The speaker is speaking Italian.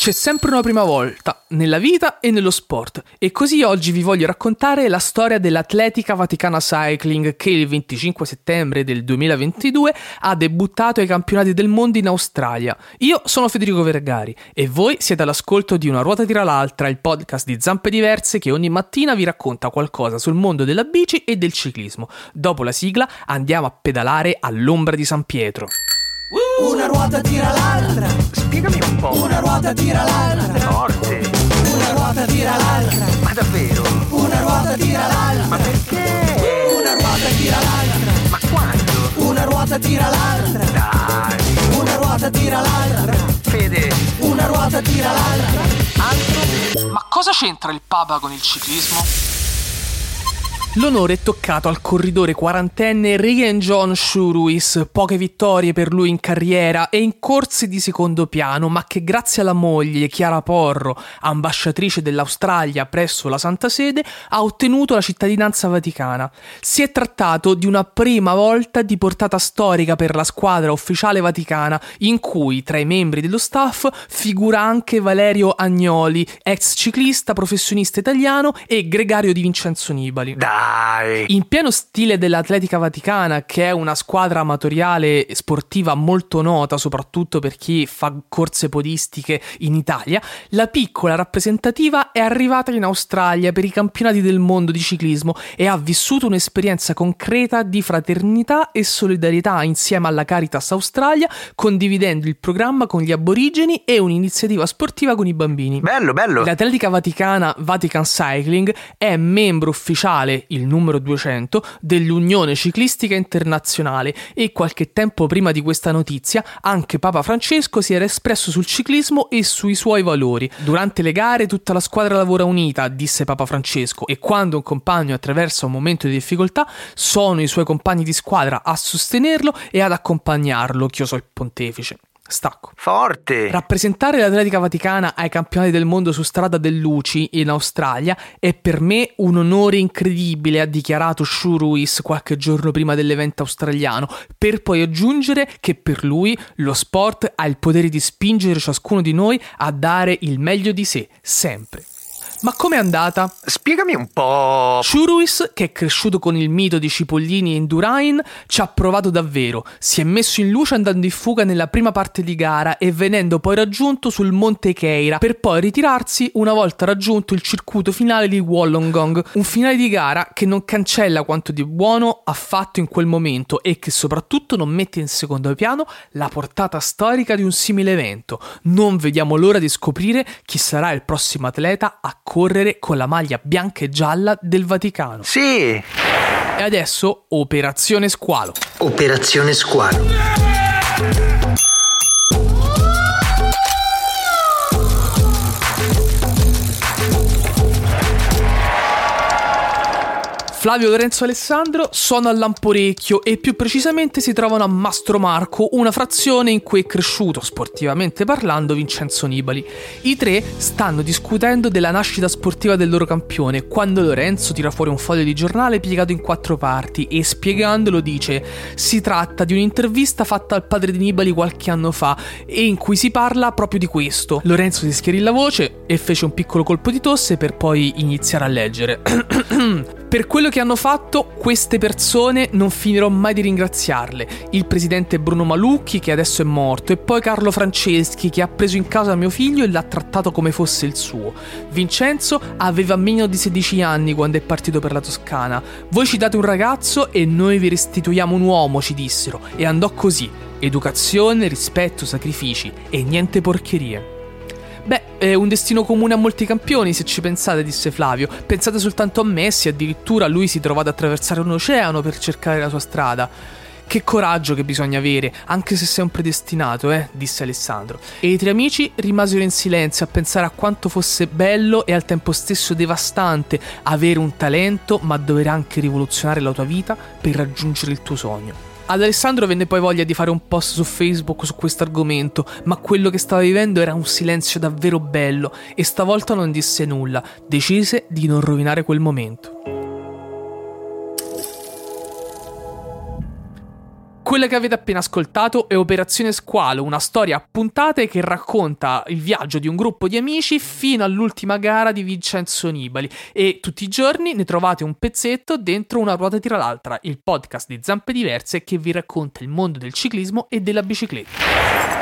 C'è sempre una prima volta, nella vita e nello sport, e così oggi vi voglio raccontare la storia dell'Atletica Vaticana Cycling, che il 25 settembre del 2022 ha debuttato ai campionati del mondo in Australia. Io sono Federico Vergari e voi siete all'ascolto di Una Ruota Tira L'Altra, il podcast di Zampe Diverse che ogni mattina vi racconta qualcosa sul mondo della bici e del ciclismo. Dopo la sigla andiamo a pedalare all'ombra di San Pietro. Una ruota tira l'altra. Spiegami un po'. Una ruota tira l'altra. Forte. Una ruota tira l'altra. Ma davvero? Una ruota tira l'altra. Ma perché? Una ruota tira l'altra. Ma quando? Una ruota tira l'altra. Dai. Una ruota tira l'altra. Fede. Una ruota tira l'altra. Altro? Ma cosa c'entra il Papa con il ciclismo? L'onore è toccato al corridore quarantenne Rien John Schuurhuis, poche vittorie per lui in carriera e in corse di secondo piano, ma che grazie alla moglie Chiara Porro, ambasciatrice dell'Australia presso la Santa Sede, ha ottenuto la cittadinanza vaticana. Si è trattato di una prima volta di portata storica per la squadra ufficiale vaticana, in cui tra i membri dello staff figura anche Valerio Agnoli, ex ciclista professionista italiano e gregario di Vincenzo Nibali. In pieno stile dell'Atletica Vaticana, che è una squadra amatoriale sportiva molto nota soprattutto per chi fa corse podistiche in Italia, la piccola rappresentativa è arrivata in Australia per i campionati del mondo di ciclismo e ha vissuto un'esperienza concreta di fraternità e solidarietà insieme alla Caritas Australia, condividendo il programma con gli aborigeni e un'iniziativa sportiva con i bambini. Bello, bello! L'Atletica Vaticana Vatican Cycling è membro ufficiale, il numero 200, dell'Unione Ciclistica Internazionale, e qualche tempo prima di questa notizia anche Papa Francesco si era espresso sul ciclismo e sui suoi valori. Durante le gare tutta la squadra lavora unita, disse Papa Francesco, e quando un compagno attraversa un momento di difficoltà sono i suoi compagni di squadra a sostenerlo e ad accompagnarlo, chiosò il pontefice. Stacco. Forte! Rappresentare l'Atletica Vaticana ai campionati del mondo su strada dell'UCI in Australia è per me un onore incredibile, ha dichiarato Schuurhuis qualche giorno prima dell'evento australiano, per poi aggiungere che per lui lo sport ha il potere di spingere ciascuno di noi a dare il meglio di sé, sempre. Ma com'è andata? Spiegami un po'. Schuurhuis, che è cresciuto con il mito di Cipollini e Indurain, ci ha provato davvero. Si è messo in luce andando in fuga nella prima parte di gara e venendo poi raggiunto sul Monte Keira, per poi ritirarsi una volta raggiunto il circuito finale di Wollongong. Un finale di gara che non cancella quanto di buono ha fatto in quel momento e che soprattutto non mette in secondo piano la portata storica di un simile evento. Non vediamo l'ora di scoprire chi sarà il prossimo atleta a correre con la maglia bianca e gialla del Vaticano. Sì! E adesso Operazione Squalo. Operazione Squalo. Flavio Lorenzo Alessandro sono a Lamporecchio e più precisamente si trovano a Mastro Marco, una frazione in cui è cresciuto, sportivamente parlando, Vincenzo Nibali. I tre stanno discutendo della nascita sportiva del loro campione quando Lorenzo tira fuori un foglio di giornale piegato in 4 parti e spiegandolo dice: si tratta di un'intervista fatta al padre di Nibali qualche anno fa e in cui si parla proprio di questo. Lorenzo si schiarì la voce e fece un piccolo colpo di tosse per poi iniziare a leggere. Per quello che hanno fatto queste persone non finirò mai di ringraziarle. Il presidente Bruno Malucchi, che adesso è morto, e poi Carlo Franceschi, che ha preso in casa mio figlio e l'ha trattato come fosse il suo. Vincenzo aveva meno di 16 anni quando è partito per la Toscana. Voi ci date un ragazzo e noi vi restituiamo un uomo, ci dissero, e andò così: educazione, rispetto, sacrifici e niente porcherie. Beh, è un destino comune a molti campioni, se ci pensate, disse Flavio. Pensate soltanto a Messi, addirittura lui si trovò ad attraversare un oceano per cercare la sua strada. Che coraggio che bisogna avere, anche se sei un predestinato, disse Alessandro. E i tre amici rimasero in silenzio a pensare a quanto fosse bello e al tempo stesso devastante avere un talento, ma dover anche rivoluzionare la tua vita per raggiungere il tuo sogno. Ad Alessandro venne poi voglia di fare un post su Facebook su questo argomento, ma quello che stava vivendo era un silenzio davvero bello e stavolta non disse nulla, decise di non rovinare quel momento. Quella che avete appena ascoltato è Operazione Squalo, una storia a puntate che racconta il viaggio di un gruppo di amici fino all'ultima gara di Vincenzo Nibali, e tutti i giorni ne trovate un pezzetto dentro Una Ruota Tira L'Altra, il podcast di Zampe Diverse che vi racconta il mondo del ciclismo e della bicicletta.